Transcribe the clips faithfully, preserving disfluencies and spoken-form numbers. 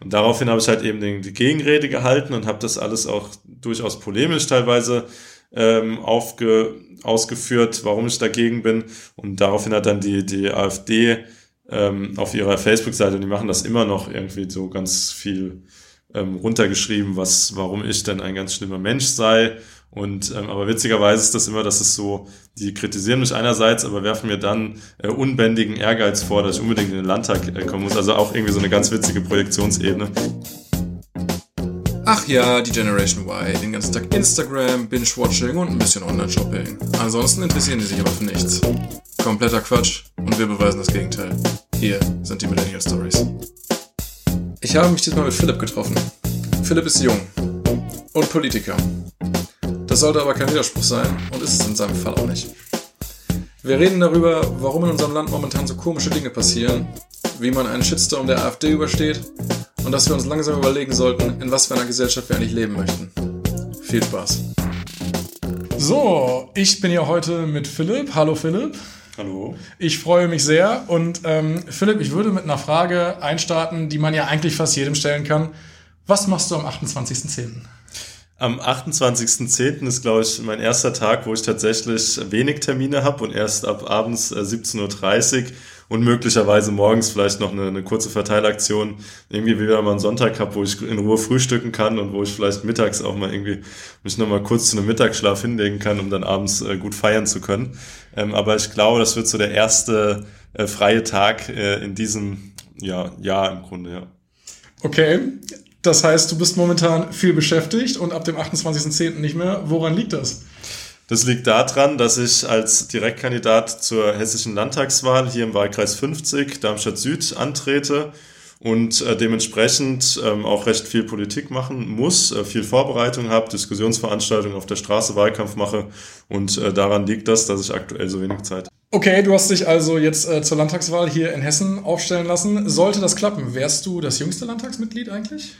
Und daraufhin habe ich halt eben die Gegenrede gehalten und habe das alles auch durchaus polemisch teilweise ähm, aufge, ausgeführt, warum ich dagegen bin. Und daraufhin hat dann die, die AfD ähm, auf ihrer Facebook-Seite, und die machen das immer noch irgendwie so ganz viel ähm, runtergeschrieben, was, warum ich denn ein ganz schlimmer Mensch sei. Und ähm, aber witzigerweise ist das immer, dass es so, die kritisieren mich einerseits, aber werfen mir dann äh, unbändigen Ehrgeiz vor, dass ich unbedingt in den Landtag äh, kommen muss. Also auch irgendwie so eine ganz witzige Projektionsebene. Ach ja, die Generation Y, den ganzen Tag Instagram, Binge-Watching und ein bisschen Online-Shopping. Ansonsten interessieren die sich aber für nichts. Kompletter Quatsch, und wir beweisen das Gegenteil. Hier sind die Millennial Stories. Ich habe mich diesmal mit Philipp getroffen. Philipp ist jung und Politiker. Das sollte aber kein Widerspruch sein, und ist es in seinem Fall auch nicht. Wir reden darüber, warum in unserem Land momentan so komische Dinge passieren, wie man einen Shitstorm der AfD übersteht, und dass wir uns langsam überlegen sollten, in was für einer Gesellschaft wir eigentlich leben möchten. Viel Spaß. So, ich bin hier heute mit Philipp. Hallo Philipp. Hallo. Ich freue mich sehr, und ähm, Philipp, ich würde mit einer Frage einstarten, die man ja eigentlich fast jedem stellen kann. Was machst du am achtundzwanzigsten zehnten? Am achtundzwanzigsten zehnten ist, glaube ich, mein erster Tag, wo ich tatsächlich wenig Termine habe und erst ab abends siebzehn Uhr dreißig und möglicherweise morgens vielleicht noch eine, eine kurze Verteilaktion irgendwie wieder mal einen Sonntag habe, wo ich in Ruhe frühstücken kann und wo ich vielleicht mittags auch mal irgendwie mich nochmal kurz zu einem Mittagsschlaf hinlegen kann, um dann abends gut feiern zu können. Aber ich glaube, das wird so der erste freie Tag in diesem Jahr, Jahr im Grunde, ja. Okay. Das heißt, du bist momentan viel beschäftigt und ab dem achtundzwanzigsten zehnten nicht mehr. Woran liegt das? Das liegt daran, dass ich als Direktkandidat zur hessischen Landtagswahl hier im Wahlkreis fünfzig Darmstadt Süd antrete und äh, dementsprechend ähm, auch recht viel Politik machen muss, äh, viel Vorbereitung habe, Diskussionsveranstaltungen auf der Straße, Wahlkampf mache, und äh, daran liegt das, dass ich aktuell so wenig Zeit habe. Okay, du hast dich also jetzt äh, zur Landtagswahl hier in Hessen aufstellen lassen. Sollte das klappen, wärst du das jüngste Landtagsmitglied eigentlich?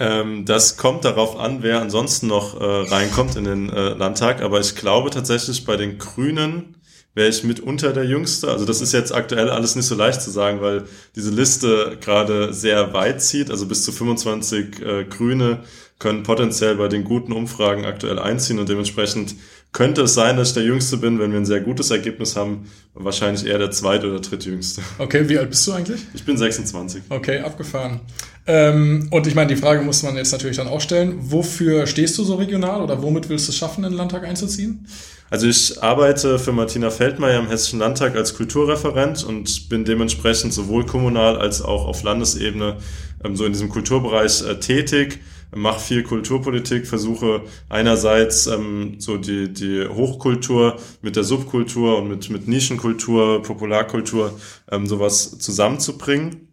Ähm, das kommt darauf an, wer ansonsten noch äh, reinkommt in den äh, Landtag. Aber ich glaube tatsächlich, bei den Grünen wäre ich mitunter der Jüngste. Also das ist jetzt aktuell alles nicht so leicht zu sagen, weil diese Liste gerade sehr weit zieht. Also bis zu fünfundzwanzig äh, Grüne können potenziell bei den guten Umfragen aktuell einziehen, und dementsprechend könnte es sein, dass ich der Jüngste bin. Wenn wir ein sehr gutes Ergebnis haben, wahrscheinlich eher der Zweit- oder Drittjüngste. Okay, wie alt bist du eigentlich? Ich bin sechsundzwanzig. Okay, abgefahren. Ähm, und ich meine, die Frage muss man jetzt natürlich dann auch stellen. Wofür stehst du so regional, oder womit willst du es schaffen, in den Landtag einzuziehen? Also ich arbeite für Martina Feldmayer im Hessischen Landtag als Kulturreferent und bin dementsprechend sowohl kommunal als auch auf Landesebene ähm, so in diesem Kulturbereich äh, tätig. Mache viel Kulturpolitik, versuche einerseits ähm, so die die Hochkultur mit der Subkultur und mit mit Nischenkultur, Popularkultur ähm, sowas zusammenzubringen,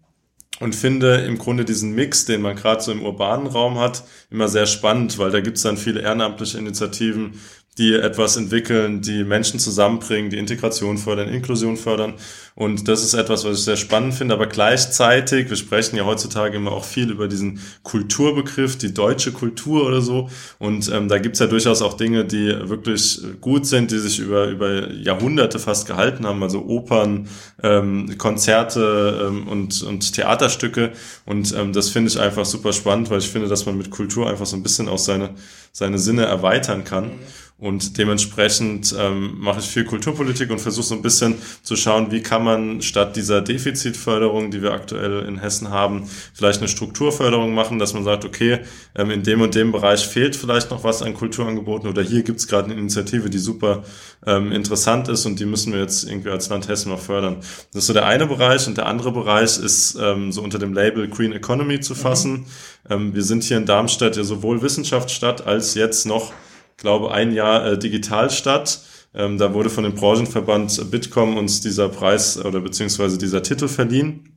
und finde im Grunde diesen Mix, den man gerade so im urbanen Raum hat, immer sehr spannend, weil da gibt's dann viele ehrenamtliche Initiativen, die etwas entwickeln, die Menschen zusammenbringen, die Integration fördern, Inklusion fördern. Und das ist etwas, was ich sehr spannend finde. Aber gleichzeitig, wir sprechen ja heutzutage immer auch viel über diesen Kulturbegriff, die deutsche Kultur oder so. Und ähm, da gibt's ja durchaus auch Dinge, die wirklich gut sind, die sich über über Jahrhunderte fast gehalten haben. Also Opern, ähm, Konzerte ähm, und und Theaterstücke. Und ähm, das finde ich einfach super spannend, weil ich finde, dass man mit Kultur einfach so ein bisschen auch seine seine Sinne erweitern kann. Und dementsprechend ähm, mache ich viel Kulturpolitik und versuche so ein bisschen zu schauen, wie kann man statt dieser Defizitförderung, die wir aktuell in Hessen haben, vielleicht eine Strukturförderung machen, dass man sagt, okay, ähm, in dem und dem Bereich fehlt vielleicht noch was an Kulturangeboten, oder hier gibt's gerade eine Initiative, die super ähm, interessant ist, und die müssen wir jetzt irgendwie als Land Hessen mal fördern. Das ist so der eine Bereich, und der andere Bereich ist ähm, so unter dem Label Green Economy zu fassen. Mhm. Ähm, wir sind hier in Darmstadt ja sowohl Wissenschaftsstadt als jetzt noch, glaube ein Jahr äh, Digitalstadt. Ähm, da wurde von dem Branchenverband Bitkom uns dieser Preis oder beziehungsweise dieser Titel verliehen.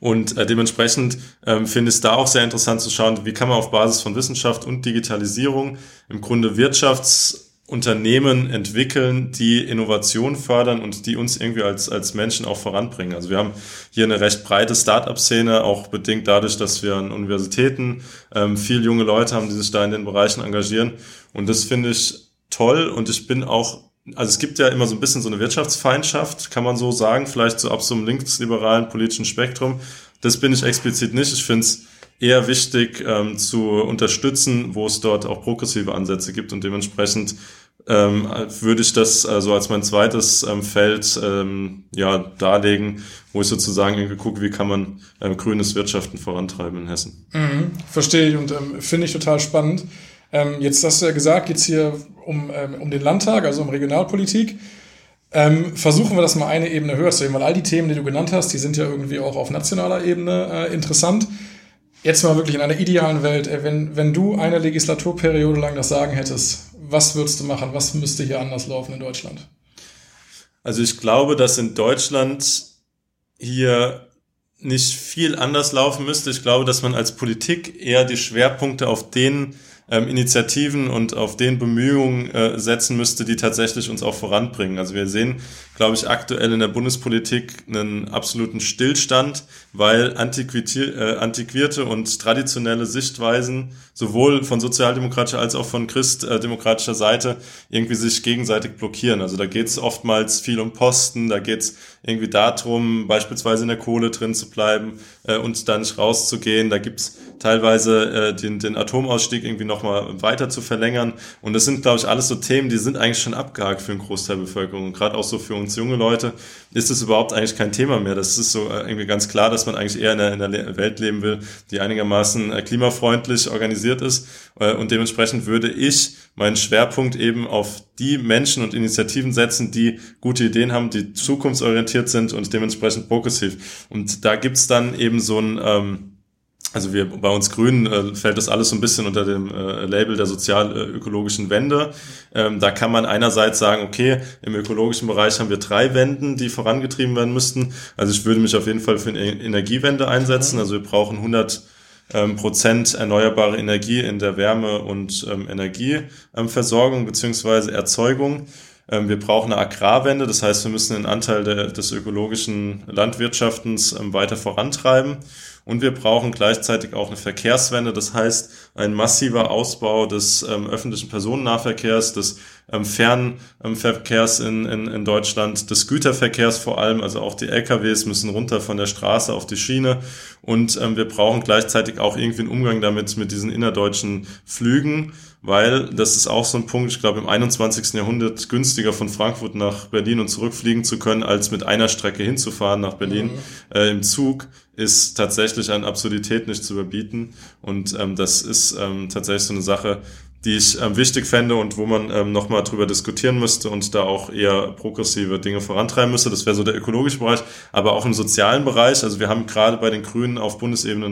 Und äh, dementsprechend ähm, finde ich es da auch sehr interessant zu schauen, wie kann man auf Basis von Wissenschaft und Digitalisierung im Grunde Wirtschaftsunternehmen entwickeln, die Innovation fördern und die uns irgendwie als als Menschen auch voranbringen. Also wir haben hier eine recht breite Start-up-Szene, auch bedingt dadurch, dass wir an Universitäten ähm, viel junge Leute haben, die sich da in den Bereichen engagieren. Und das finde ich toll, und ich bin auch, also es gibt ja immer so ein bisschen so eine Wirtschaftsfeindschaft, kann man so sagen, vielleicht so ab so einem linksliberalen politischen Spektrum. Das bin ich explizit nicht. Ich finde es eher wichtig ähm, zu unterstützen, wo es dort auch progressive Ansätze gibt, und dementsprechend ähm, würde ich das also als mein zweites ähm, Feld ähm, ja darlegen, wo ich sozusagen gucke, wie kann man ähm, grünes Wirtschaften vorantreiben in Hessen. Mhm, verstehe ich und ähm, finde ich total spannend. Ähm, jetzt hast du ja gesagt, geht es hier um, ähm, um den Landtag, also um Regionalpolitik. Ähm, versuchen wir das mal eine Ebene höher zu nehmen, weil all die Themen, die du genannt hast, die sind ja irgendwie auch auf nationaler Ebene äh, interessant. Jetzt mal wirklich in einer idealen Welt, wenn, wenn du eine Legislaturperiode lang das Sagen hättest, was würdest du machen? Was müsste hier anders laufen in Deutschland? Also ich glaube, dass in Deutschland hier nicht viel anders laufen müsste. Ich glaube, dass man als Politik eher die Schwerpunkte auf den ähm, Initiativen und auf den Bemühungen äh, setzen müsste, die tatsächlich uns auch voranbringen. Also wir sehen, glaube ich, aktuell in der Bundespolitik einen absoluten Stillstand, weil antiquierte, äh, antiquierte und traditionelle Sichtweisen sowohl von sozialdemokratischer als auch von christdemokratischer Seite irgendwie sich gegenseitig blockieren. Also da geht es oftmals viel um Posten, da geht es irgendwie darum, beispielsweise in der Kohle drin zu bleiben äh, und da nicht rauszugehen. Da gibt es teilweise äh, den, den Atomausstieg irgendwie nochmal weiter zu verlängern. Und das sind, glaube ich, alles so Themen, die sind eigentlich schon abgehakt für den Großteil der Bevölkerung, gerade auch so für uns junge Leute ist das überhaupt eigentlich kein Thema mehr. Das ist so irgendwie ganz klar, dass man eigentlich eher in einer, in einer Welt leben will, die einigermaßen klimafreundlich organisiert ist, und dementsprechend würde ich meinen Schwerpunkt eben auf die Menschen und Initiativen setzen, die gute Ideen haben, die zukunftsorientiert sind und dementsprechend progressiv. Und da gibt's dann eben so ein ähm, Also wir bei uns Grünen äh, fällt das alles so ein bisschen unter dem äh, Label der sozial-ökologischen Wende. Ähm, da kann man einerseits sagen, okay, im ökologischen Bereich haben wir drei Wenden, die vorangetrieben werden müssten. Also ich würde mich auf jeden Fall für eine Energiewende einsetzen. Also wir brauchen hundert ähm, Prozent erneuerbare Energie in der Wärme- und ähm, Energieversorgung ähm, beziehungsweise Erzeugung. Wir brauchen eine Agrarwende, das heißt, wir müssen den Anteil der, des ökologischen Landwirtschaftens weiter vorantreiben, und wir brauchen gleichzeitig auch eine Verkehrswende, das heißt, ein massiver Ausbau des ähm, öffentlichen Personennahverkehrs, des ähm, Fernverkehrs in, in, in Deutschland, des Güterverkehrs vor allem, also auch die L K Ws müssen runter von der Straße auf die Schiene, und ähm, wir brauchen gleichzeitig auch irgendwie einen Umgang damit, mit diesen innerdeutschen Flügen, weil das ist auch so ein Punkt, ich glaube, im einundzwanzigsten Jahrhundert günstiger von Frankfurt nach Berlin und zurückfliegen zu können, als mit einer Strecke hinzufahren nach Berlin mhm. äh, im Zug, ist tatsächlich an Absurdität nicht zu überbieten, und ähm, das ist ähm, tatsächlich so eine Sache, die ich ähm, wichtig fände und wo man ähm, nochmal drüber diskutieren müsste und da auch eher progressive Dinge vorantreiben müsste. Das wäre so der ökologische Bereich, aber auch im sozialen Bereich. Also wir haben gerade bei den Grünen auf Bundesebene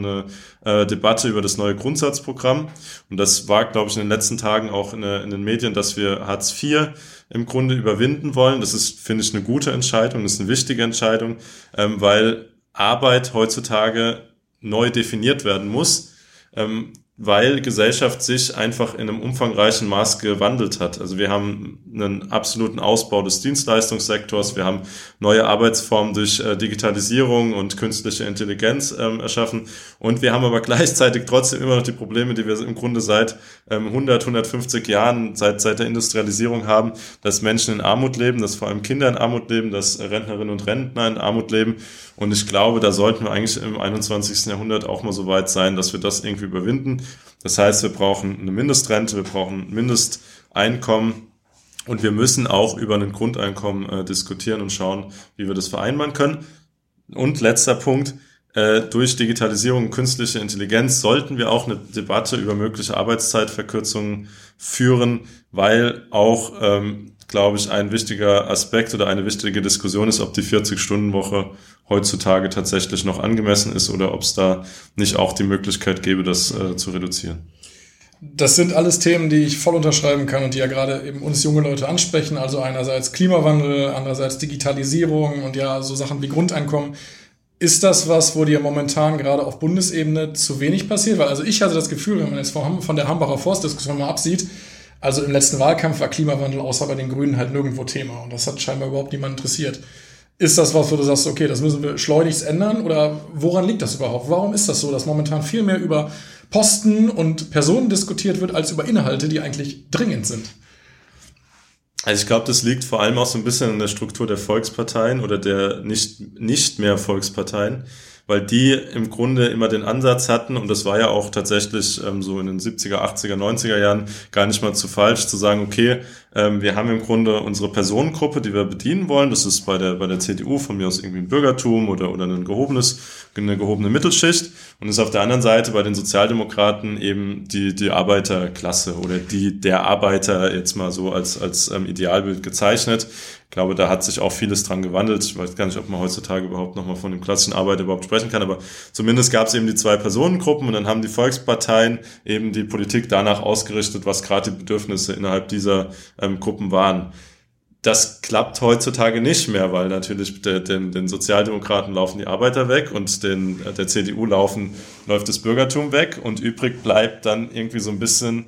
eine äh, Debatte über das neue Grundsatzprogramm, und das war, glaube ich, in den letzten Tagen auch in, der, in den Medien, dass wir Hartz vier im Grunde überwinden wollen. Das ist, finde ich, eine gute Entscheidung, das ist eine wichtige Entscheidung, ähm, weil Arbeit heutzutage neu definiert werden muss, ähm, weil Gesellschaft sich einfach in einem umfangreichen Maß gewandelt hat. Also wir haben einen absoluten Ausbau des Dienstleistungssektors, wir haben neue Arbeitsformen durch äh, Digitalisierung und künstliche Intelligenz ähm, erschaffen, und wir haben aber gleichzeitig trotzdem immer noch die Probleme, die wir im Grunde seit ähm, hundert, hundertfünfzig Jahren, seit, seit der Industrialisierung haben, dass Menschen in Armut leben, dass vor allem Kinder in Armut leben, dass Rentnerinnen und Rentner in Armut leben, und ich glaube, da sollten wir eigentlich im einundzwanzigsten Jahrhundert auch mal so weit sein, dass wir das irgendwie überwinden. Das heißt, wir brauchen eine Mindestrente, wir brauchen ein Mindesteinkommen, und wir müssen auch über ein Grundeinkommen äh, diskutieren und schauen, wie wir das vereinbaren können. Und letzter Punkt, äh, durch Digitalisierung und künstliche Intelligenz sollten wir auch eine Debatte über mögliche Arbeitszeitverkürzungen führen, weil auch, ähm, glaube ich, ein wichtiger Aspekt oder eine wichtige Diskussion ist, ob die vierzig-Stunden-Woche heutzutage tatsächlich noch angemessen ist oder ob es da nicht auch die Möglichkeit gäbe, das äh, zu reduzieren. Das sind alles Themen, die ich voll unterschreiben kann und die ja gerade eben uns junge Leute ansprechen. Also einerseits Klimawandel, andererseits Digitalisierung und ja so Sachen wie Grundeinkommen. Ist das was, wo dir momentan gerade auf Bundesebene zu wenig passiert? Weil also ich hatte das Gefühl, wenn man jetzt von der Hambacher Forstdiskussion mal absieht, also im letzten Wahlkampf war Klimawandel außer bei den Grünen halt nirgendwo Thema, und das hat scheinbar überhaupt niemand interessiert. Ist das was, wo du sagst, okay, das müssen wir schleunigst ändern, oder woran liegt das überhaupt? Warum ist das so, dass momentan viel mehr über Posten und Personen diskutiert wird, als über Inhalte, die eigentlich dringend sind? Also ich glaube, das liegt vor allem auch so ein bisschen in der Struktur der Volksparteien oder der nicht, nicht mehr Volksparteien, weil die im Grunde immer den Ansatz hatten, und das war ja auch tatsächlich ähm, so in den siebziger, achtziger, neunziger Jahren gar nicht mal zu falsch, zu sagen, okay, ähm, wir haben im Grunde unsere Personengruppe, die wir bedienen wollen, das ist bei der bei der C D U von mir aus irgendwie ein Bürgertum oder oder ein gehobenes, eine gehobene Mittelschicht, und ist auf der anderen Seite bei den Sozialdemokraten eben die die Arbeiterklasse oder die der Arbeiter jetzt mal so als als ähm, Idealbild gezeichnet. Ich glaube, da hat sich auch vieles dran gewandelt. Ich weiß gar nicht, ob man heutzutage überhaupt nochmal von dem klassischen Arbeiter überhaupt sprechen kann, aber zumindest gab es eben die zwei Personengruppen, und dann haben die Volksparteien eben die Politik danach ausgerichtet, was gerade die Bedürfnisse innerhalb dieser ähm, Gruppen waren. Das klappt heutzutage nicht mehr, weil natürlich der, den, den Sozialdemokraten laufen die Arbeiter weg und den, der C D U laufen, läuft das Bürgertum weg, und übrig bleibt dann irgendwie so ein bisschen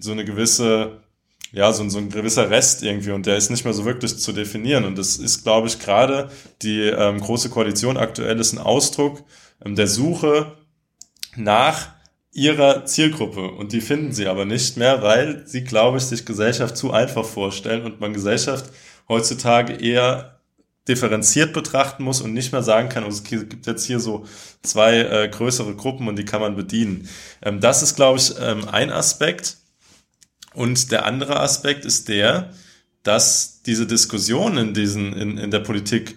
so eine gewisse, ja, so, so ein gewisser Rest irgendwie, und der ist nicht mehr so wirklich zu definieren, und das ist, glaube ich, gerade die ähm, Große Koalition aktuell ist ein Ausdruck ähm, der Suche nach ihrer Zielgruppe, und die finden sie aber nicht mehr, weil sie, glaube ich, sich Gesellschaft zu einfach vorstellen und man Gesellschaft heutzutage eher differenziert betrachten muss und nicht mehr sagen kann, also es gibt jetzt hier so zwei äh, größere Gruppen und die kann man bedienen. Ähm, das ist, glaube ich, ähm, ein Aspekt, und der andere Aspekt ist der, dass diese Diskussionen in diesen in, in der Politik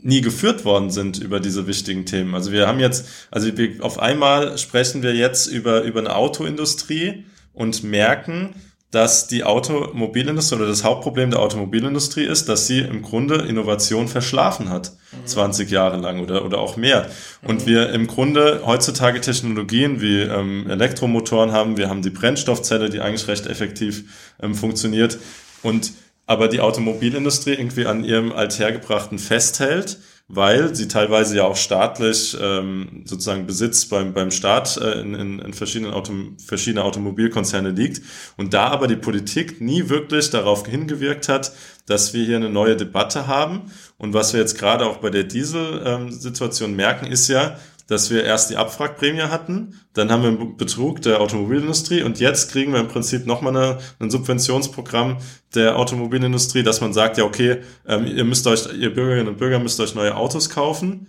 nie geführt worden sind über diese wichtigen Themen. Also wir haben jetzt, also wir, auf einmal sprechen wir jetzt über über eine Autoindustrie und merken, dass die Automobilindustrie oder das Hauptproblem der Automobilindustrie ist, dass sie im Grunde Innovation verschlafen hat, mhm. zwanzig Jahre lang oder oder auch mehr. Und mhm. wir im Grunde heutzutage Technologien wie ähm, Elektromotoren haben, wir haben die Brennstoffzelle, die eigentlich recht effektiv ähm, funktioniert, und aber die Automobilindustrie irgendwie an ihrem Althergebrachten festhält, weil sie teilweise ja auch staatlich ähm, sozusagen Besitz beim beim Staat äh, in, in, in verschiedenen Auto, verschiedene Automobilkonzerne liegt, und da aber die Politik nie wirklich darauf hingewirkt hat, dass wir hier eine neue Debatte haben. Und was wir jetzt gerade auch bei der Diesel-Situation ähm, merken, ist ja, dass wir erst die Abwrackprämie hatten, dann haben wir einen Betrug der Automobilindustrie, und jetzt kriegen wir im Prinzip nochmal eine, ein Subventionsprogramm der Automobilindustrie, dass man sagt, ja okay, ähm, ihr müsst euch, ihr Bürgerinnen und Bürger müsst euch neue Autos kaufen,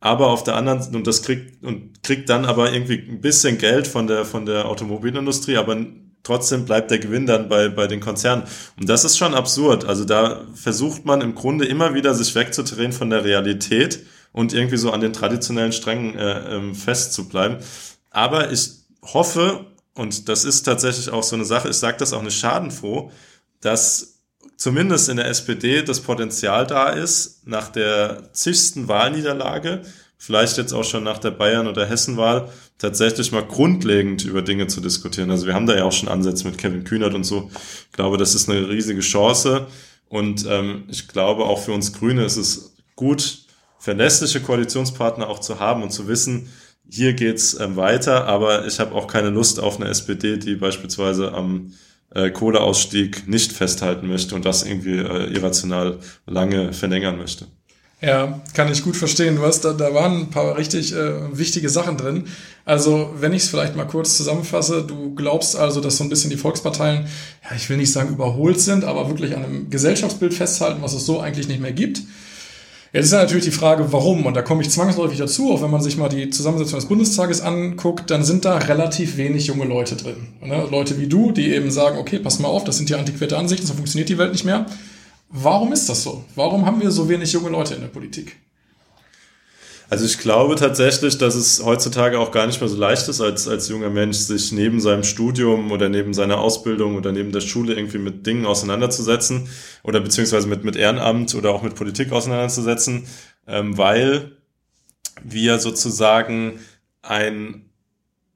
aber auf der anderen Seite, und das kriegt, und kriegt dann aber irgendwie ein bisschen Geld von der, von der Automobilindustrie, aber trotzdem bleibt der Gewinn dann bei, bei den Konzernen. Und das ist schon absurd. Also da versucht man im Grunde immer wieder, sich wegzudrehen von der Realität und irgendwie so an den traditionellen Strängen äh, ähm, festzubleiben. Aber ich hoffe, und das ist tatsächlich auch so eine Sache, ich sage das auch nicht schadenfroh, dass zumindest in der S P D das Potenzial da ist, nach der zigsten Wahlniederlage, vielleicht jetzt auch schon nach der Bayern- oder Hessenwahl, tatsächlich mal grundlegend über Dinge zu diskutieren. Also wir haben da ja auch schon Ansätze mit Kevin Kühnert und so. Ich glaube, das ist eine riesige Chance, und ähm, ich glaube, auch für uns Grüne ist es gut, verlässliche Koalitionspartner auch zu haben und zu wissen, hier geht's ähm, weiter, aber ich habe auch keine Lust auf eine S P D, die beispielsweise am äh, Kohleausstieg nicht festhalten möchte und das irgendwie äh, irrational lange verlängern möchte. Ja, kann ich gut verstehen. Du hast da, da waren ein paar richtig äh, wichtige Sachen drin. Also, wenn ich es vielleicht mal kurz zusammenfasse, du glaubst also, dass so ein bisschen die Volksparteien, ja, ich will nicht sagen überholt sind, aber wirklich an einem Gesellschaftsbild festhalten, was es so eigentlich nicht mehr gibt. Jetzt ist ja natürlich die Frage, warum, und da komme ich zwangsläufig dazu, auch wenn man sich mal die Zusammensetzung des Bundestages anguckt, dann sind da relativ wenig junge Leute drin. Ne? Leute wie du, die eben sagen, okay, pass mal auf, das sind ja antiquierte Ansichten, so funktioniert die Welt nicht mehr. Warum ist das so? Warum haben wir so wenig junge Leute in der Politik? Also ich glaube tatsächlich, dass es heutzutage auch gar nicht mehr so leicht ist, als als junger Mensch sich neben seinem Studium oder neben seiner Ausbildung oder neben der Schule irgendwie mit Dingen auseinanderzusetzen oder beziehungsweise mit mit Ehrenamt oder auch mit Politik auseinanderzusetzen, ähm, weil wir sozusagen ein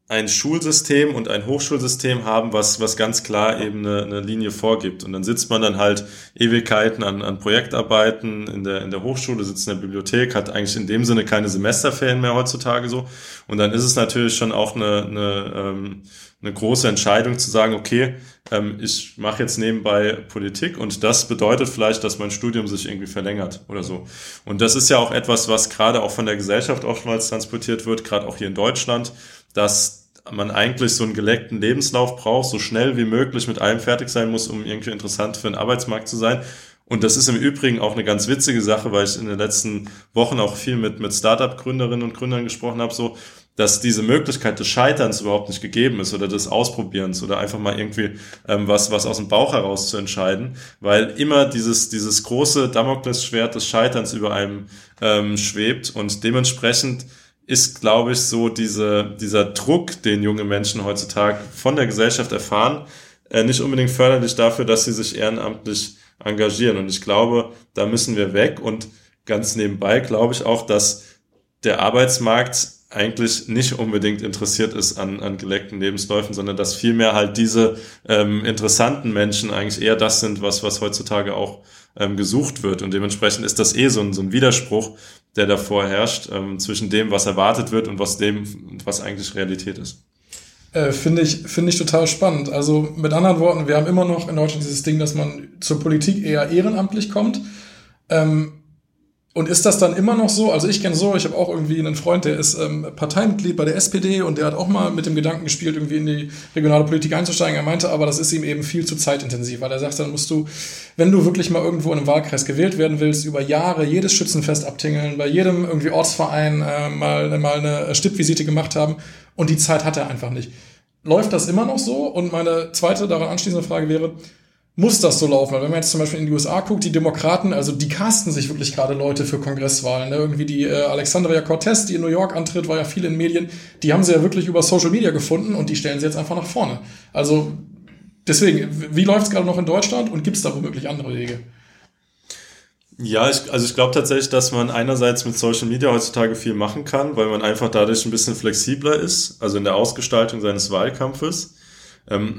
ein Schulsystem und ein Hochschulsystem haben, was was ganz klar eben eine, eine Linie vorgibt. Und dann sitzt man dann halt Ewigkeiten an an Projektarbeiten in der in der Hochschule, sitzt in der Bibliothek, hat eigentlich in dem Sinne keine Semesterferien mehr heutzutage so. Und dann ist es natürlich schon auch eine eine, ähm, eine große Entscheidung zu sagen, okay, ähm, ich mache jetzt nebenbei Politik, und das bedeutet vielleicht, dass mein Studium sich irgendwie verlängert oder so. Und das ist ja auch etwas, was gerade auch von der Gesellschaft oftmals transportiert wird, gerade auch hier in Deutschland, dass man eigentlich so einen geleckten Lebenslauf braucht, so schnell wie möglich mit allem fertig sein muss, um irgendwie interessant für den Arbeitsmarkt zu sein. Und das ist im Übrigen auch eine ganz witzige Sache, weil ich in den letzten Wochen auch viel mit, mit Startup-Gründerinnen und Gründern gesprochen habe, so, dass diese Möglichkeit des Scheiterns überhaupt nicht gegeben ist oder des Ausprobierens oder einfach mal irgendwie ähm, was was aus dem Bauch heraus zu entscheiden, weil immer dieses dieses große Damoklesschwert des Scheiterns über einem ähm, schwebt, und dementsprechend ist, glaube ich, so diese dieser Druck, den junge Menschen heutzutage von der Gesellschaft erfahren, äh, nicht unbedingt förderlich dafür, dass sie sich ehrenamtlich engagieren. Und ich glaube, da müssen wir weg. Und ganz nebenbei glaube ich auch, dass der Arbeitsmarkt eigentlich nicht unbedingt interessiert ist an, an geleckten Lebensläufen, sondern dass vielmehr halt diese ähm, interessanten Menschen eigentlich eher das sind, was, was heutzutage auch ähm, gesucht wird. Und dementsprechend ist das eh so ein, so ein Widerspruch, der davor herrscht, ähm, zwischen dem, was erwartet wird und was dem, was eigentlich Realität ist. Äh, finde ich, finde ich total spannend. Also mit anderen Worten, wir haben immer noch in Deutschland dieses Ding, dass man zur Politik eher ehrenamtlich kommt. Ähm, Und ist das dann immer noch so? Also ich kenne so, ich habe auch irgendwie einen Freund, der ist ähm, Parteimitglied bei der S P D, und der hat auch mal mit dem Gedanken gespielt, irgendwie in die regionale Politik einzusteigen. Er meinte aber, das ist ihm eben viel zu zeitintensiv, weil er sagt, dann musst du, wenn du wirklich mal irgendwo in einem Wahlkreis gewählt werden willst, über Jahre jedes Schützenfest abtingeln, bei jedem irgendwie Ortsverein äh, mal, mal eine Stippvisite gemacht haben, und die Zeit hat er einfach nicht. Läuft das immer noch so? Und meine zweite daran anschließende Frage wäre, muss das so laufen? Weil wenn man jetzt zum Beispiel in die U S A guckt, die Demokraten, also die casten sich wirklich gerade Leute für Kongresswahlen. Ne? Irgendwie die äh, Alexandria Ocasio-Cortez, die in New York antritt, war ja viel in Medien. Die haben sie ja wirklich über Social Media gefunden, und die stellen sie jetzt einfach nach vorne. Also deswegen, wie läuft es gerade noch in Deutschland, und gibt es da womöglich andere Wege? Ja, ich, also ich glaube tatsächlich, dass man einerseits mit Social Media heutzutage viel machen kann, weil man einfach dadurch ein bisschen flexibler ist, also in der Ausgestaltung seines Wahlkampfes.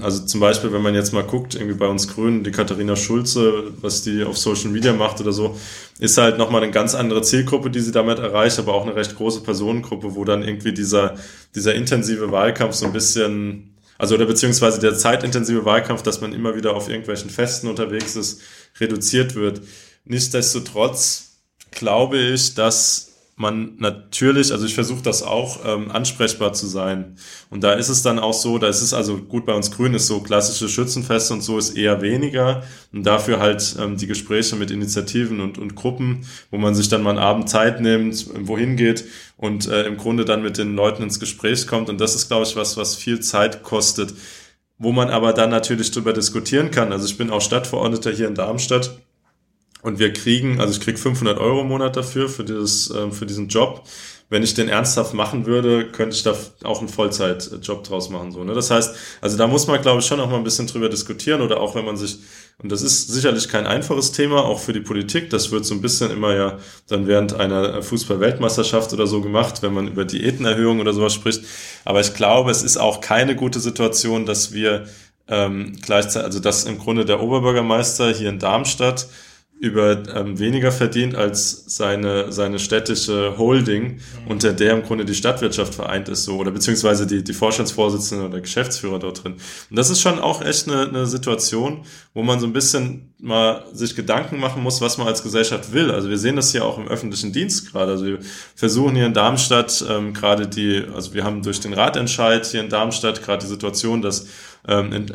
Also zum Beispiel, wenn man jetzt mal guckt, irgendwie bei uns Grünen, die Katharina Schulze, was die auf Social Media macht oder so, ist halt nochmal eine ganz andere Zielgruppe, die sie damit erreicht, aber auch eine recht große Personengruppe, wo dann irgendwie dieser dieser intensive Wahlkampf so ein bisschen, also oder beziehungsweise der zeitintensive Wahlkampf, dass man immer wieder auf irgendwelchen Festen unterwegs ist, reduziert wird. Nichtsdestotrotz glaube ich, dass man natürlich, also ich versuche das auch, ähm, ansprechbar zu sein. Und da ist es dann auch so, da ist es also gut, bei uns Grünen ist so klassische Schützenfeste und so ist eher weniger. Und dafür halt ähm, die Gespräche mit Initiativen und, und Gruppen, wo man sich dann mal einen Abend Zeit nimmt, wohin geht und äh, im Grunde dann mit den Leuten ins Gespräch kommt. Und das ist, glaube ich, was, was viel Zeit kostet, wo man aber dann natürlich drüber diskutieren kann. Also ich bin auch Stadtverordneter hier in Darmstadt. Und wir kriegen, also ich krieg fünfhundert Euro im Monat dafür, für dieses, für diesen Job. Wenn ich den ernsthaft machen würde, könnte ich da auch einen Vollzeitjob draus machen, so, ne? Das heißt, also da muss man, glaube ich, schon auch mal ein bisschen drüber diskutieren, oder auch wenn man sich, und das ist sicherlich kein einfaches Thema, auch für die Politik, das wird so ein bisschen immer ja dann während einer Fußball-Weltmeisterschaft oder so gemacht, wenn man über Diätenerhöhung oder sowas spricht. Aber ich glaube, es ist auch keine gute Situation, dass wir, ähm, gleichzeitig, also dass im Grunde der Oberbürgermeister hier in Darmstadt über ähm, weniger verdient als seine seine städtische Holding, unter der im Grunde die Stadtwirtschaft vereint ist, so, oder beziehungsweise die die Vorstandsvorsitzende oder Geschäftsführer dort drin. Und das ist schon auch echt eine, eine Situation, wo man so ein bisschen mal sich Gedanken machen muss, was man als Gesellschaft will. Also wir sehen das hier auch im öffentlichen Dienst gerade. Also wir versuchen hier in Darmstadt ähm, gerade die, also wir haben durch den Ratentscheid hier in Darmstadt gerade die Situation, dass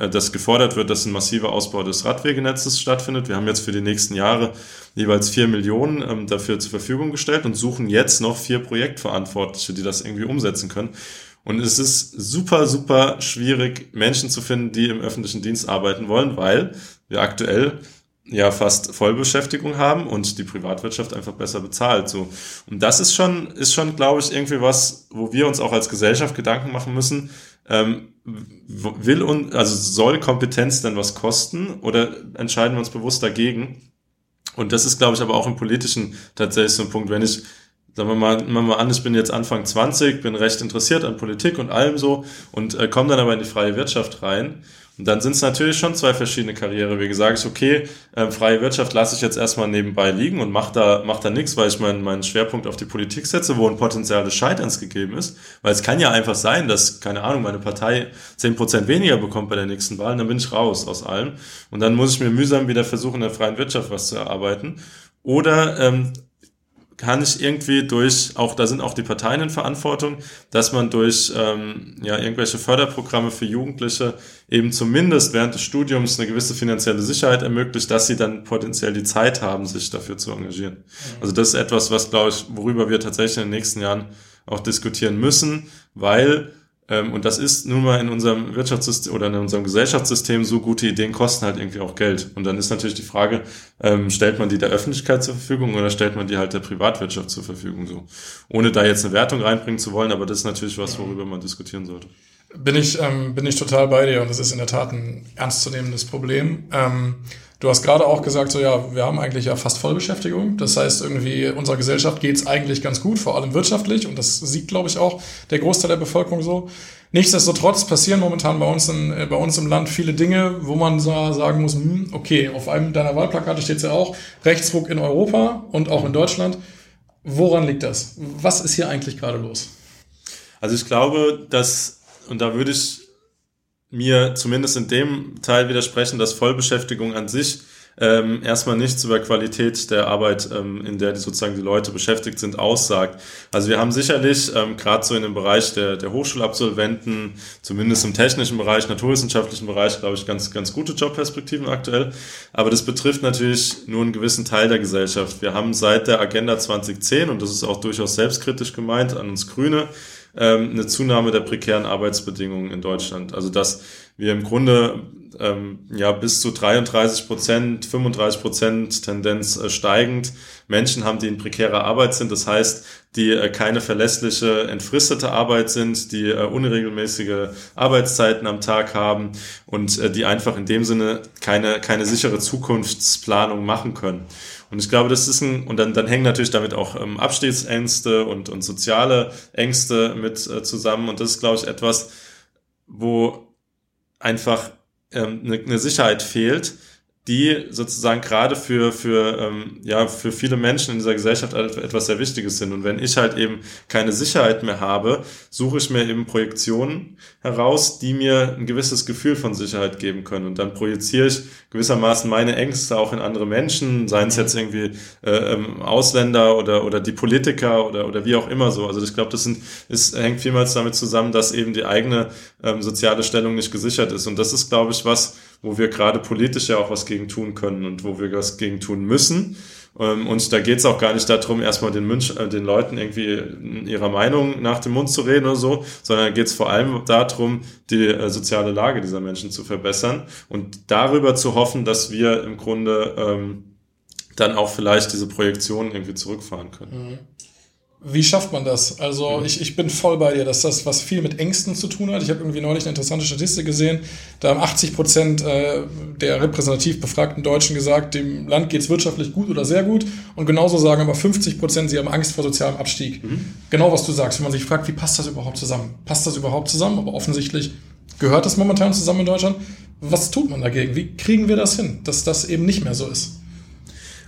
dass gefordert wird, dass ein massiver Ausbau des Radwegenetzes stattfindet. Wir haben jetzt für die nächsten Jahre jeweils vier Millionen ähm, dafür zur Verfügung gestellt und suchen jetzt noch vier Projektverantwortliche, die das irgendwie umsetzen können. Und es ist super, super schwierig, Menschen zu finden, die im öffentlichen Dienst arbeiten wollen, weil wir aktuell ja fast Vollbeschäftigung haben und die Privatwirtschaft einfach besser bezahlt, so. Und das ist schon, ist schon, glaube ich, irgendwie was, wo wir uns auch als Gesellschaft Gedanken machen müssen, ähm, will und, also soll Kompetenz denn was kosten, oder entscheiden wir uns bewusst dagegen? Und das ist, glaube ich, aber auch im Politischen tatsächlich so ein Punkt, wenn ich, sagen wir mal, nehmen wir mal an, ich bin jetzt Anfang zwanzig, bin recht interessiert an Politik und allem so und äh, komme dann aber in die freie Wirtschaft rein. Und dann sind es natürlich schon zwei verschiedene Karrierewege. Sage ich, okay, äh, freie Wirtschaft lasse ich jetzt erstmal nebenbei liegen und mache da, mach da nichts, weil ich meinen meinen Schwerpunkt auf die Politik setze, wo ein Potenzial des Scheiterns gegeben ist. Weil es kann ja einfach sein, dass, keine Ahnung, meine Partei zehn Prozent weniger bekommt bei der nächsten Wahl, und dann bin ich raus aus allem. Und dann muss ich mir mühsam wieder versuchen, in der freien Wirtschaft was zu erarbeiten. Oder ähm, kann ich irgendwie durch, auch da sind auch die Parteien in Verantwortung, dass man durch ähm, ja irgendwelche Förderprogramme für Jugendliche eben zumindest während des Studiums eine gewisse finanzielle Sicherheit ermöglicht, dass sie dann potenziell die Zeit haben, sich dafür zu engagieren. Also das ist etwas, was, glaube ich, worüber wir tatsächlich in den nächsten Jahren auch diskutieren müssen, weil, ähm, und das ist nun mal in unserem Wirtschaftssystem oder in unserem Gesellschaftssystem so, gute Ideen kosten halt irgendwie auch Geld. Und dann ist natürlich die Frage, ähm, stellt man die der Öffentlichkeit zur Verfügung oder stellt man die halt der Privatwirtschaft zur Verfügung, so? Ohne da jetzt eine Wertung reinbringen zu wollen, aber das ist natürlich was, worüber man diskutieren sollte. Bin ich, ähm, bin ich total bei dir, und das ist in der Tat ein ernstzunehmendes Problem. Ähm, du hast gerade auch gesagt, so ja, wir haben eigentlich ja fast Vollbeschäftigung. Das heißt, irgendwie unserer Gesellschaft geht's eigentlich ganz gut, vor allem wirtschaftlich, und das sieht, glaube ich, auch der Großteil der Bevölkerung so. Nichtsdestotrotz passieren momentan bei uns, in, bei uns im Land viele Dinge, wo man sagen muss, hm, okay, auf einem deiner Wahlplakate steht's ja auch, Rechtsruck in Europa und auch in Deutschland. Woran liegt das? Was ist hier eigentlich gerade los? Also ich glaube, dass... Und da würde ich mir zumindest in dem Teil widersprechen, dass Vollbeschäftigung an sich ähm, erstmal nichts über Qualität der Arbeit, ähm, in der die sozusagen die Leute beschäftigt sind, aussagt. Also wir haben sicherlich, ähm, gerade so in dem Bereich der, der Hochschulabsolventen, zumindest im technischen Bereich, naturwissenschaftlichen Bereich, glaube ich, ganz, ganz gute Jobperspektiven aktuell. Aber das betrifft natürlich nur einen gewissen Teil der Gesellschaft. Wir haben seit der Agenda zwanzig zehn, und das ist auch durchaus selbstkritisch gemeint an uns Grüne, eine Zunahme der prekären Arbeitsbedingungen in Deutschland. Also dass wir im Grunde ähm, ja bis zu dreiunddreißig Prozent, fünfunddreißig Prozent Tendenz äh, steigend Menschen haben, die in prekärer Arbeit sind. Das heißt, die äh, keine verlässliche, entfristete Arbeit sind, die äh, unregelmäßige Arbeitszeiten am Tag haben und äh, die einfach in dem Sinne keine keine sichere Zukunftsplanung machen können. Und ich glaube, das ist ein, und dann, dann hängen natürlich damit auch ähm, Abstiegsängste und, und soziale Ängste mit äh, zusammen. Und das ist, glaube ich, etwas, wo einfach ähm, eine, eine Sicherheit fehlt, die sozusagen gerade für, für, ähm, ja, für viele Menschen in dieser Gesellschaft etwas sehr Wichtiges sind. Und wenn ich halt eben keine Sicherheit mehr habe, suche ich mir eben Projektionen heraus, die mir ein gewisses Gefühl von Sicherheit geben können. Und dann projiziere ich gewissermaßen meine Ängste auch in andere Menschen, seien es jetzt irgendwie äh, Ausländer oder oder die Politiker oder oder wie auch immer so. Also ich glaube, das sind, es hängt vielmals damit zusammen, dass eben die eigene ähm, soziale Stellung nicht gesichert ist. Und das ist, glaube ich, was, wo wir gerade politisch ja auch was gegen tun können und wo wir was gegen tun müssen. Und da geht's auch gar nicht darum, erstmal den, Münch, den Leuten irgendwie ihrer Meinung nach dem Mund zu reden oder so, sondern geht's vor allem darum, die äh, soziale Lage dieser Menschen zu verbessern und darüber zu hoffen, dass wir im Grunde ähm, dann auch vielleicht diese Projektionen irgendwie zurückfahren können. Wie schafft man das? Also mhm. ich, ich bin voll bei dir, dass das was viel mit Ängsten zu tun hat. Ich habe irgendwie neulich eine interessante Statistik gesehen, da haben achtzig Prozent äh, der repräsentativ befragten Deutschen gesagt, dem Land geht's wirtschaftlich gut oder sehr gut, und genauso sagen aber fünfzig Prozent, sie haben Angst vor sozialem Abstieg. Mhm. Genau, was du sagst, wenn man sich fragt, wie passt das überhaupt zusammen? Passt das überhaupt zusammen? Aber offensichtlich gehört das momentan zusammen in Deutschland. Was tut man dagegen? Wie kriegen wir das hin, dass das eben nicht mehr so ist?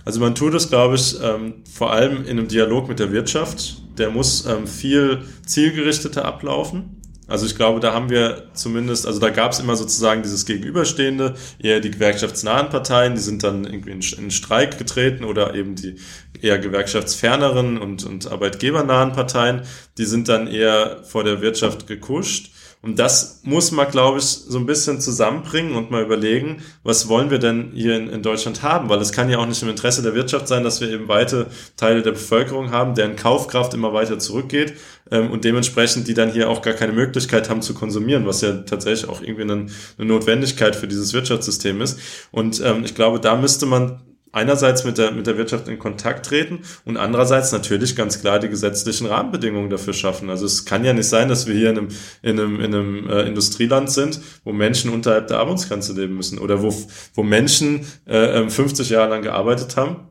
Also man tut es, glaube ich, ähm, vor allem in einem Dialog mit der Wirtschaft. Der muss ähm, viel zielgerichteter ablaufen. Also ich glaube, da haben wir zumindest, also da gab es immer sozusagen dieses Gegenüberstehende, eher die gewerkschaftsnahen Parteien, die sind dann irgendwie in, in Streik getreten, oder eben die eher gewerkschaftsferneren und, und arbeitgebernahen Parteien, die sind dann eher vor der Wirtschaft gekuscht. Und das muss man, glaube ich, so ein bisschen zusammenbringen und mal überlegen, was wollen wir denn hier in, in Deutschland haben? Weil es kann ja auch nicht im Interesse der Wirtschaft sein, dass wir eben weite Teile der Bevölkerung haben, deren Kaufkraft immer weiter zurückgeht, ähm, und dementsprechend die dann hier auch gar keine Möglichkeit haben zu konsumieren, was ja tatsächlich auch irgendwie eine, eine Notwendigkeit für dieses Wirtschaftssystem ist. Und ähm, ich glaube, da müsste man einerseits mit der mit der Wirtschaft in Kontakt treten und andererseits natürlich ganz klar die gesetzlichen Rahmenbedingungen dafür schaffen. Also es kann ja nicht sein, dass wir hier in einem in einem in einem äh, Industrieland sind, wo Menschen unterhalb der Armutsgrenze leben müssen oder wo wo Menschen äh, fünfzig Jahre lang gearbeitet haben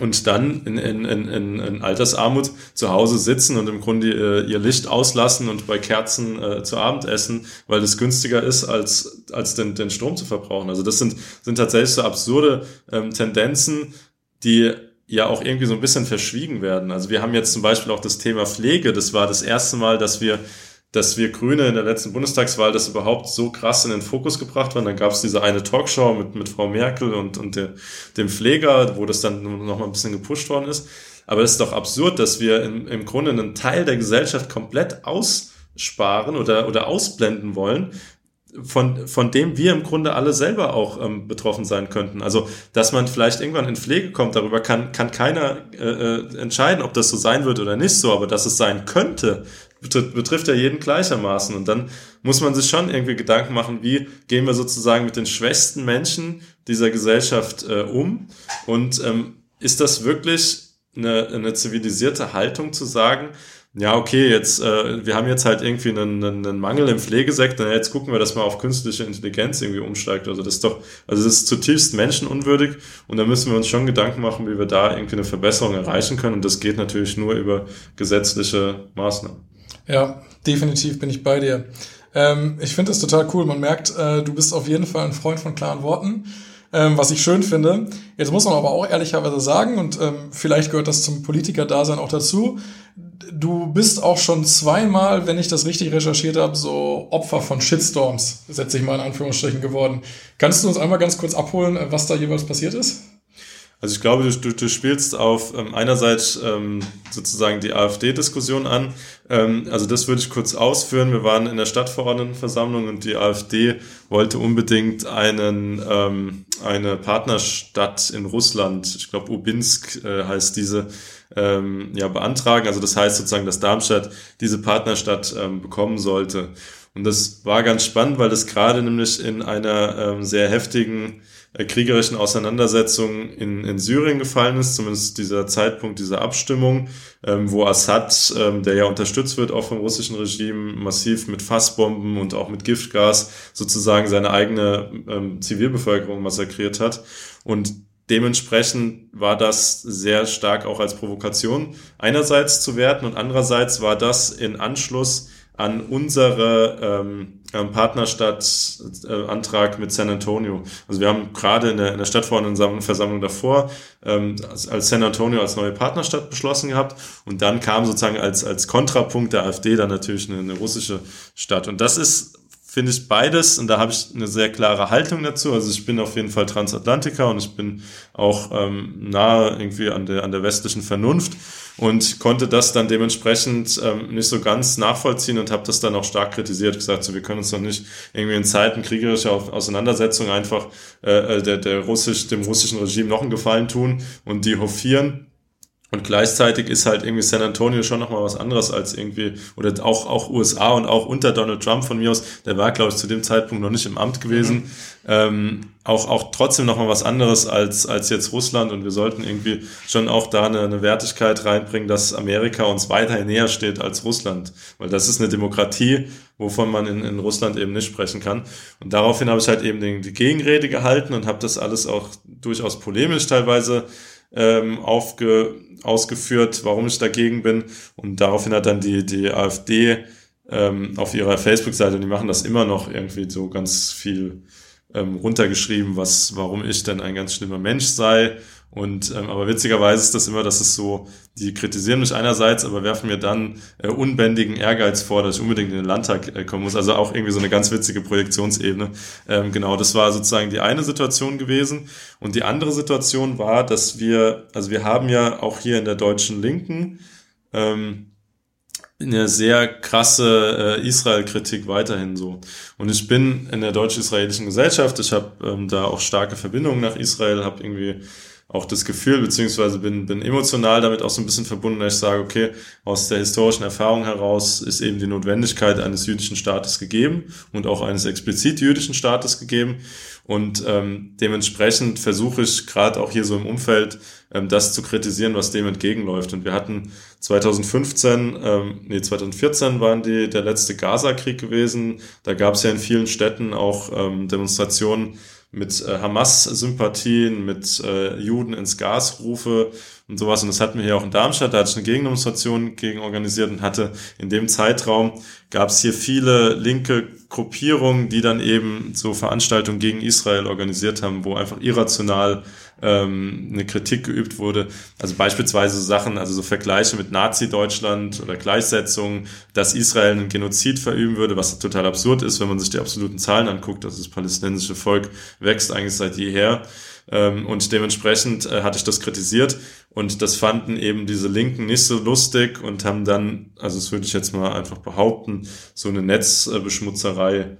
und dann in in in in Altersarmut zu Hause sitzen und im Grunde äh, ihr Licht auslassen und bei Kerzen äh, zu Abend essen, weil das günstiger ist, als als den den Strom zu verbrauchen. Also das sind sind tatsächlich so absurde ähm, Tendenzen, die ja auch irgendwie so ein bisschen verschwiegen werden. Also wir haben jetzt zum Beispiel auch das Thema Pflege. Das war das erste Mal, dass wir dass wir Grüne in der letzten Bundestagswahl das überhaupt so krass in den Fokus gebracht haben. Dann gab es diese eine Talkshow mit mit Frau Merkel und und de, dem Pfleger, wo das dann nochmal ein bisschen gepusht worden ist. Aber das ist doch absurd, dass wir im, im Grunde einen Teil der Gesellschaft komplett aussparen oder, oder ausblenden wollen, von, von dem wir im Grunde alle selber auch ähm, betroffen sein könnten. Also, dass man vielleicht irgendwann in Pflege kommt, darüber kann, kann keiner äh, entscheiden, ob das so sein wird oder nicht so, aber dass es sein könnte, betrifft ja jeden gleichermaßen. Und dann muss man sich schon irgendwie Gedanken machen, wie gehen wir sozusagen mit den schwächsten Menschen dieser Gesellschaft äh, um? Und ähm, ist das wirklich eine, eine zivilisierte Haltung zu sagen, ja, okay, jetzt äh, wir haben jetzt halt irgendwie einen, einen Mangel im Pflegesektor, jetzt gucken wir, dass man auf künstliche Intelligenz irgendwie umsteigt. Also das ist doch, also das ist zutiefst menschenunwürdig und da müssen wir uns schon Gedanken machen, wie wir da irgendwie eine Verbesserung erreichen können. Und das geht natürlich nur über gesetzliche Maßnahmen. Ja, definitiv bin ich bei dir. Ähm, ich finde das total cool. Man merkt, äh, du bist auf jeden Fall ein Freund von klaren Worten, ähm, was ich schön finde. Jetzt muss man aber auch ehrlicherweise sagen, und ähm, vielleicht gehört das zum Politiker-Dasein auch dazu, du bist auch schon zweimal, wenn ich das richtig recherchiert habe, so Opfer von Shitstorms, setze ich mal in Anführungsstrichen, geworden. Kannst du uns einmal ganz kurz abholen, was da jeweils passiert ist? Also ich glaube, du, du, du spielst auf ähm, einerseits ähm, sozusagen die AfD-Diskussion an. Ähm, also das würde ich kurz ausführen. Wir waren in der Stadtverordnetenversammlung und die AfD wollte unbedingt einen ähm, eine Partnerstadt in Russland, ich glaube Ubinsk äh, heißt diese, ähm, ja beantragen. Also das heißt sozusagen, dass Darmstadt diese Partnerstadt ähm, bekommen sollte. Und das war ganz spannend, weil das gerade nämlich in einer ähm, sehr heftigen kriegerischen Auseinandersetzungen in, in Syrien gefallen ist, zumindest dieser Zeitpunkt dieser Abstimmung, ähm, wo Assad, ähm, der ja unterstützt wird auch vom russischen Regime, massiv mit Fassbomben und auch mit Giftgas sozusagen seine eigene ähm, Zivilbevölkerung massakriert hat. Und dementsprechend war das sehr stark auch als Provokation einerseits zu werten und andererseits war das in Anschluss an unsere ähm, Partnerstadt-Antrag mit San Antonio. Also wir haben gerade in der, in der Stadtverordnetenversammlung davor ähm, als, als San Antonio als neue Partnerstadt beschlossen gehabt und dann kam sozusagen als, als Kontrapunkt der AfD dann natürlich eine, eine russische Stadt. Und das ist, finde ich, beides und da habe ich eine sehr klare Haltung dazu. Also ich bin auf jeden Fall Transatlantiker und ich bin auch ähm, nahe irgendwie an der, an der westlichen Vernunft und konnte das dann dementsprechend ähm, nicht so ganz nachvollziehen und habe das dann auch stark kritisiert, gesagt, so wir können uns doch nicht irgendwie in Zeiten kriegerischer Auseinandersetzungen einfach äh, der, der russisch, dem russischen Regime noch einen Gefallen tun und die hofieren. Und gleichzeitig ist halt irgendwie San Antonio schon nochmal was anderes als irgendwie, oder auch auch U S A und auch unter Donald Trump von mir aus, der war, glaube ich, zu dem Zeitpunkt noch nicht im Amt gewesen, mhm. ähm, auch auch trotzdem nochmal was anderes als als jetzt Russland. Und wir sollten irgendwie schon auch da eine, eine Wertigkeit reinbringen, dass Amerika uns weiterhin näher steht als Russland. Weil das ist eine Demokratie, wovon man in, in Russland eben nicht sprechen kann. Und daraufhin habe ich halt eben die, die Gegenrede gehalten und habe das alles auch durchaus polemisch teilweise ähm, aufge ausgeführt, warum ich dagegen bin. Und daraufhin hat dann die die AfD ähm, auf ihrer Facebook-Seite, und die machen das immer noch irgendwie so ganz viel ähm, runtergeschrieben, was, warum ich denn ein ganz schlimmer Mensch sei. Und ähm, aber witzigerweise ist das immer, dass es so, die kritisieren mich einerseits, aber werfen mir dann äh, unbändigen Ehrgeiz vor, dass ich unbedingt in den Landtag äh, kommen muss. Also auch irgendwie so eine ganz witzige Projektionsebene. Ähm, genau, das war sozusagen die eine Situation gewesen. Und die andere Situation war, dass wir, also wir haben ja auch hier in der deutschen Linken ähm, eine sehr krasse äh, Israel-Kritik weiterhin so. Und ich bin in der deutsch-israelischen Gesellschaft, ich habe ähm, da auch starke Verbindungen nach Israel, habe irgendwie auch das Gefühl, beziehungsweise bin, bin emotional damit auch so ein bisschen verbunden, dass ich sage, okay, aus der historischen Erfahrung heraus ist eben die Notwendigkeit eines jüdischen Staates gegeben und auch eines explizit jüdischen Staates gegeben. Und ähm, dementsprechend versuche ich gerade auch hier so im Umfeld ähm, das zu kritisieren, was dem entgegenläuft. Und wir hatten zwanzig fünfzehn, ähm, nee, zwanzig vierzehn waren die der letzte Gaza-Krieg gewesen. Da gab es ja in vielen Städten auch ähm, Demonstrationen, mit äh, Hamas-Sympathien, mit äh, Juden ins Gas rufe und sowas. Und das hatten wir hier auch in Darmstadt, da hatte ich eine Gegendemonstration gegen organisiert und hatte in dem Zeitraum, gab es hier viele linke Gruppierungen, die dann eben so Veranstaltungen gegen Israel organisiert haben, wo einfach irrational ähm, eine Kritik geübt wurde. Also beispielsweise so Sachen, also so Vergleiche mit Nazi-Deutschland oder Gleichsetzungen, dass Israel einen Genozid verüben würde, was total absurd ist, wenn man sich die absoluten Zahlen anguckt. Also das palästinensische Volk wächst eigentlich seit jeher. Und dementsprechend hatte ich das kritisiert und das fanden eben diese Linken nicht so lustig und haben dann, also das würde ich jetzt mal einfach behaupten, so eine Netzbeschmutzerei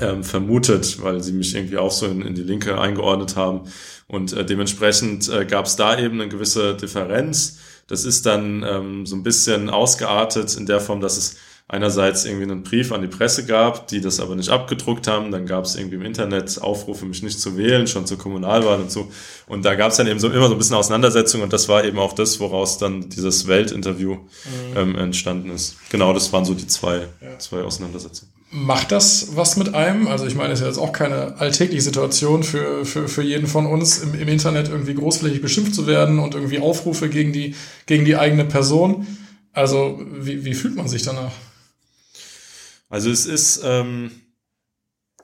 ähm, vermutet, weil sie mich irgendwie auch so in, in die Linke eingeordnet haben. Und äh, dementsprechend äh, gab es da eben eine gewisse Differenz. Das ist dann ähm, so ein bisschen ausgeartet in der Form, dass es einerseits irgendwie einen Brief an die Presse gab, die das aber nicht abgedruckt haben. Dann gab es irgendwie im Internet Aufrufe, mich nicht zu wählen, schon zur Kommunalwahl und so. Und da gab es dann eben so immer so ein bisschen Auseinandersetzungen. Und das war eben auch das, woraus dann dieses Weltinterview ähm, entstanden ist. Genau, das waren so die zwei, ja. zwei Auseinandersetzungen. Macht das was mit einem? Also ich meine, das ist ja jetzt auch keine alltägliche Situation für für für jeden von uns, im, im Internet irgendwie großflächig beschimpft zu werden und irgendwie Aufrufe gegen die gegen die eigene Person. Also wie wie fühlt man sich danach? Also es ist, ähm,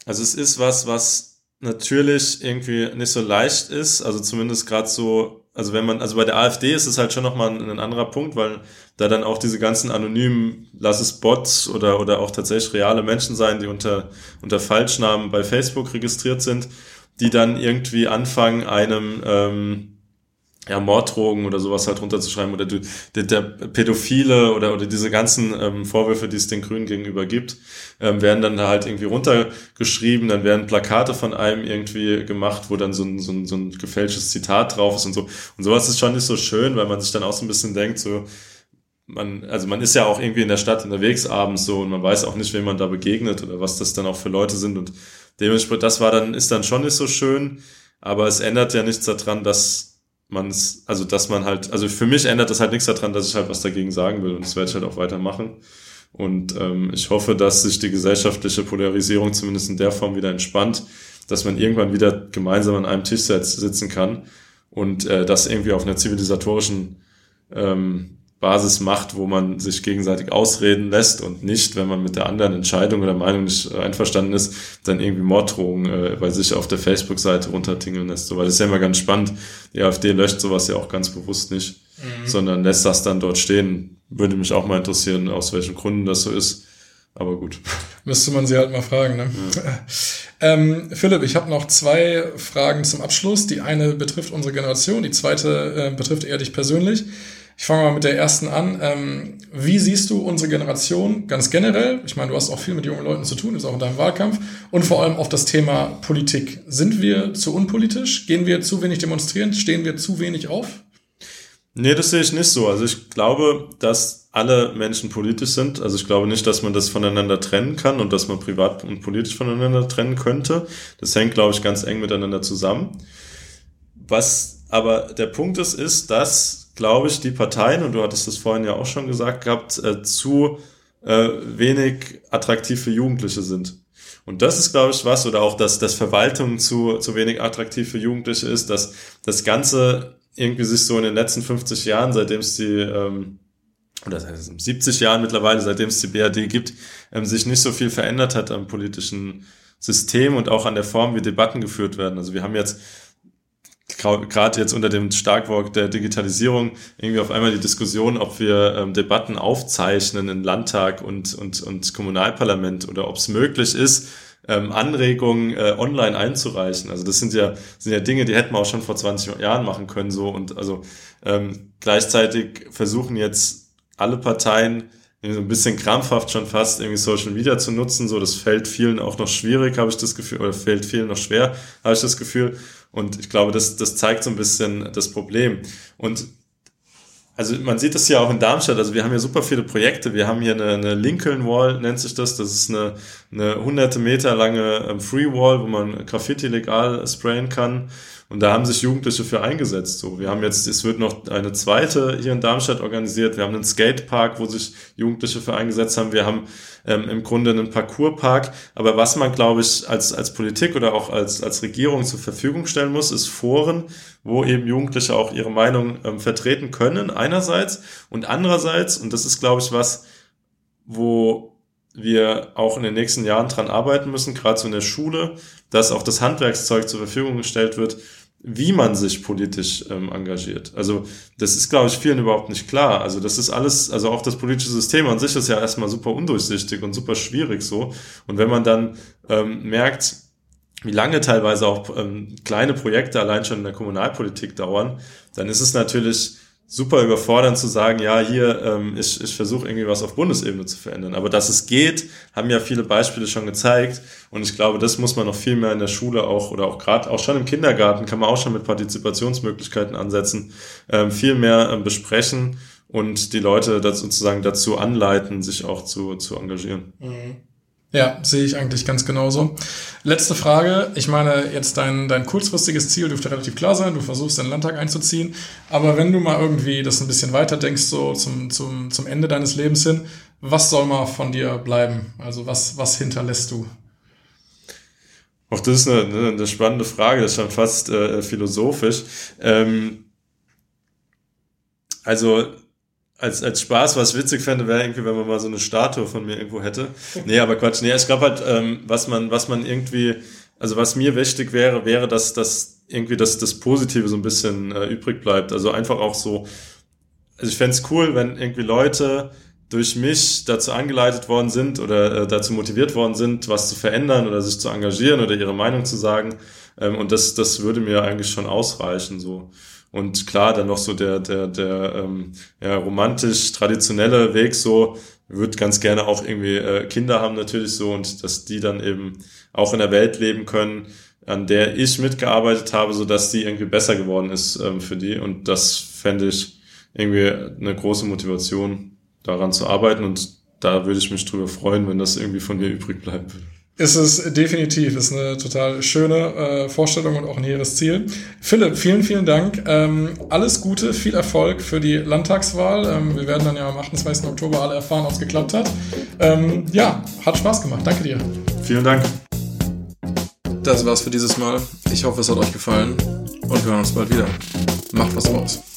also es ist was, was natürlich irgendwie nicht so leicht ist, also zumindest gerade so, also wenn man, also bei der AfD ist es halt schon nochmal ein, ein anderer Punkt, weil da dann auch diese ganzen anonymen, lass es Bots oder, oder auch tatsächlich reale Menschen sein, die unter, unter Falschnamen bei Facebook registriert sind, die dann irgendwie anfangen, einem, ähm, ja, Morddrogen oder sowas halt runterzuschreiben oder der, der Pädophile oder oder diese ganzen ähm, Vorwürfe, die es den Grünen gegenüber gibt, ähm, werden dann halt irgendwie runtergeschrieben, dann werden Plakate von einem irgendwie gemacht, wo dann so ein, so ein, so ein gefälschtes Zitat drauf ist und so. Und sowas ist schon nicht so schön, weil man sich dann auch so ein bisschen denkt, so, man, also man ist ja auch irgendwie in der Stadt unterwegs abends so und man weiß auch nicht, wem man da begegnet oder was das dann auch für Leute sind und dementsprechend, das war dann, ist dann schon nicht so schön, aber es ändert ja nichts daran, dass man es, also dass man halt, also für mich ändert das halt nichts daran, dass ich halt was dagegen sagen will und das werde ich halt auch weitermachen und ähm, ich hoffe, dass sich die gesellschaftliche Polarisierung zumindest in der Form wieder entspannt, dass man irgendwann wieder gemeinsam an einem Tisch sitzen kann und äh, das irgendwie auf einer zivilisatorischen ähm, Basis macht, wo man sich gegenseitig ausreden lässt und nicht, wenn man mit der anderen Entscheidung oder Meinung nicht einverstanden ist, dann irgendwie Morddrohungen äh, bei sich auf der Facebook-Seite runtertingeln lässt. So, weil das ist ja immer ganz spannend. Die AfD löscht sowas ja auch ganz bewusst nicht, mhm. sondern lässt das dann dort stehen. Würde mich auch mal interessieren, aus welchen Gründen das so ist. Aber gut. Müsste man sie halt mal fragen, ne? Ja. ähm, Philipp, ich habe noch zwei Fragen zum Abschluss. Die eine betrifft unsere Generation, die zweite äh, betrifft eher dich persönlich. Ich fange mal mit der ersten an. Ähm, wie siehst du unsere Generation ganz generell? Ich meine, du hast auch viel mit jungen Leuten zu tun, ist auch in deinem Wahlkampf. Und vor allem auf das Thema Politik. Sind wir zu unpolitisch? Gehen wir zu wenig demonstrieren? Stehen wir zu wenig auf? Nee, das sehe ich nicht so. Also ich glaube, dass alle Menschen politisch sind. Also ich glaube nicht, dass man das voneinander trennen kann und dass man privat und politisch voneinander trennen könnte. Das hängt, glaube ich, ganz eng miteinander zusammen. Was aber der Punkt ist, ist, dass glaube ich, die Parteien, und du hattest das vorhin ja auch schon gesagt gehabt, äh, zu äh, wenig attraktiv für Jugendliche sind. Und das ist, glaube ich, was, oder auch, dass, dass Verwaltung zu, zu wenig attraktiv für Jugendliche ist, dass das Ganze irgendwie sich so in den letzten fünfzig Jahren, seitdem es die, ähm, oder siebzig Jahren mittlerweile, seitdem es die B R D gibt, ähm, sich nicht so viel verändert hat am politischen System und auch an der Form, wie Debatten geführt werden. Also wir haben jetzt gerade jetzt unter dem Schlagwort der Digitalisierung irgendwie auf einmal die Diskussion, ob wir ähm, Debatten aufzeichnen in Landtag und und und Kommunalparlament oder ob es möglich ist, ähm, Anregungen äh, online einzureichen. Also das sind ja sind ja Dinge, die hätten wir auch schon vor zwanzig Jahren machen können so und also ähm, gleichzeitig versuchen jetzt alle Parteien so ein bisschen krampfhaft schon fast irgendwie Social Media zu nutzen. So, das fällt vielen auch noch schwierig, habe ich das Gefühl, oder fällt vielen noch schwer, habe ich das Gefühl. Und ich glaube, das, das zeigt so ein bisschen das Problem. Und also man sieht das ja auch in Darmstadt, also wir haben hier super viele Projekte, wir haben hier eine, eine Lincoln Wall, nennt sich das, das ist eine, eine hunderte Meter lange Free Wall, wo man Graffiti legal sprayen kann und da haben sich Jugendliche für eingesetzt. So, wir haben jetzt, es wird noch eine zweite hier in Darmstadt organisiert, wir haben einen Skatepark, wo sich Jugendliche für eingesetzt haben, wir haben ähm, im Grunde einen Parkourpark, aber was man, glaube ich, als als Politik oder auch als als Regierung zur Verfügung stellen muss, ist Foren, wo eben Jugendliche auch ihre Meinung ähm, vertreten können, einerseits und andererseits, und das ist, glaube ich, was, wo wir auch in den nächsten Jahren dran arbeiten müssen, gerade so in der Schule, dass auch das Handwerkszeug zur Verfügung gestellt wird, wie man sich politisch ähm, engagiert. Also das ist, glaube ich, vielen überhaupt nicht klar. Also das ist alles, also auch das politische System an sich ist ja erstmal super undurchsichtig und super schwierig so. Und wenn man dann ähm, merkt, wie lange teilweise auch ähm, kleine Projekte allein schon in der Kommunalpolitik dauern, dann ist es natürlich super überfordernd zu sagen, ja, hier, ähm, ich, ich versuche irgendwie was auf Bundesebene zu verändern. Aber dass es geht, haben ja viele Beispiele schon gezeigt. Und ich glaube, das muss man noch viel mehr in der Schule auch, oder auch gerade auch schon im Kindergarten, kann man auch schon mit Partizipationsmöglichkeiten ansetzen, ähm, viel mehr ähm, besprechen und die Leute dazu, sozusagen dazu anleiten, sich auch zu, zu engagieren. Mhm. Ja, sehe ich eigentlich ganz genauso. Letzte Frage. Ich meine, jetzt dein, dein kurzfristiges Ziel dürfte relativ klar sein. Du versuchst, den Landtag einzuziehen. Aber wenn du mal irgendwie das ein bisschen weiter denkst, so zum, zum, zum Ende deines Lebens hin, was soll mal von dir bleiben? Also was, was hinterlässt du? Auch das ist eine, eine spannende Frage. Das ist schon fast äh, philosophisch. Ähm, also, Als, als Spaß, was ich witzig fände, wäre irgendwie, wenn man mal so eine Statue von mir irgendwo hätte. Nee, aber Quatsch. Nee, ich glaube halt, ähm, was man, was man irgendwie, also was mir wichtig wäre, wäre, dass, dass irgendwie das, das Positive so ein bisschen äh, übrig bleibt. Also einfach auch so, also ich fände es cool, wenn irgendwie Leute durch mich dazu angeleitet worden sind oder äh, dazu motiviert worden sind, was zu verändern oder sich zu engagieren oder ihre Meinung zu sagen. Ähm, und das, das würde mir eigentlich schon ausreichen, so. Und klar, dann noch so der der der ähm, ja, romantisch traditionelle Weg, so wird ganz gerne auch irgendwie äh, Kinder haben natürlich so, und dass die dann eben auch in der Welt leben können, an der ich mitgearbeitet habe, so dass die irgendwie besser geworden ist ähm, für die, und das fände ich irgendwie eine große Motivation, daran zu arbeiten, und da würde ich mich drüber freuen, wenn das irgendwie von mir übrig bleiben würde. Ist es definitiv, ist eine total schöne äh, Vorstellung und auch ein hehres Ziel. Philipp, vielen, vielen Dank. Ähm, alles Gute, viel Erfolg für die Landtagswahl. Ähm, wir werden dann ja am achtundzwanzigsten Oktober alle erfahren, ob es geklappt hat. Ähm, ja, hat Spaß gemacht. Danke dir. Vielen Dank. Das war's für dieses Mal. Ich hoffe, es hat euch gefallen und wir hören uns bald wieder. Macht was draus.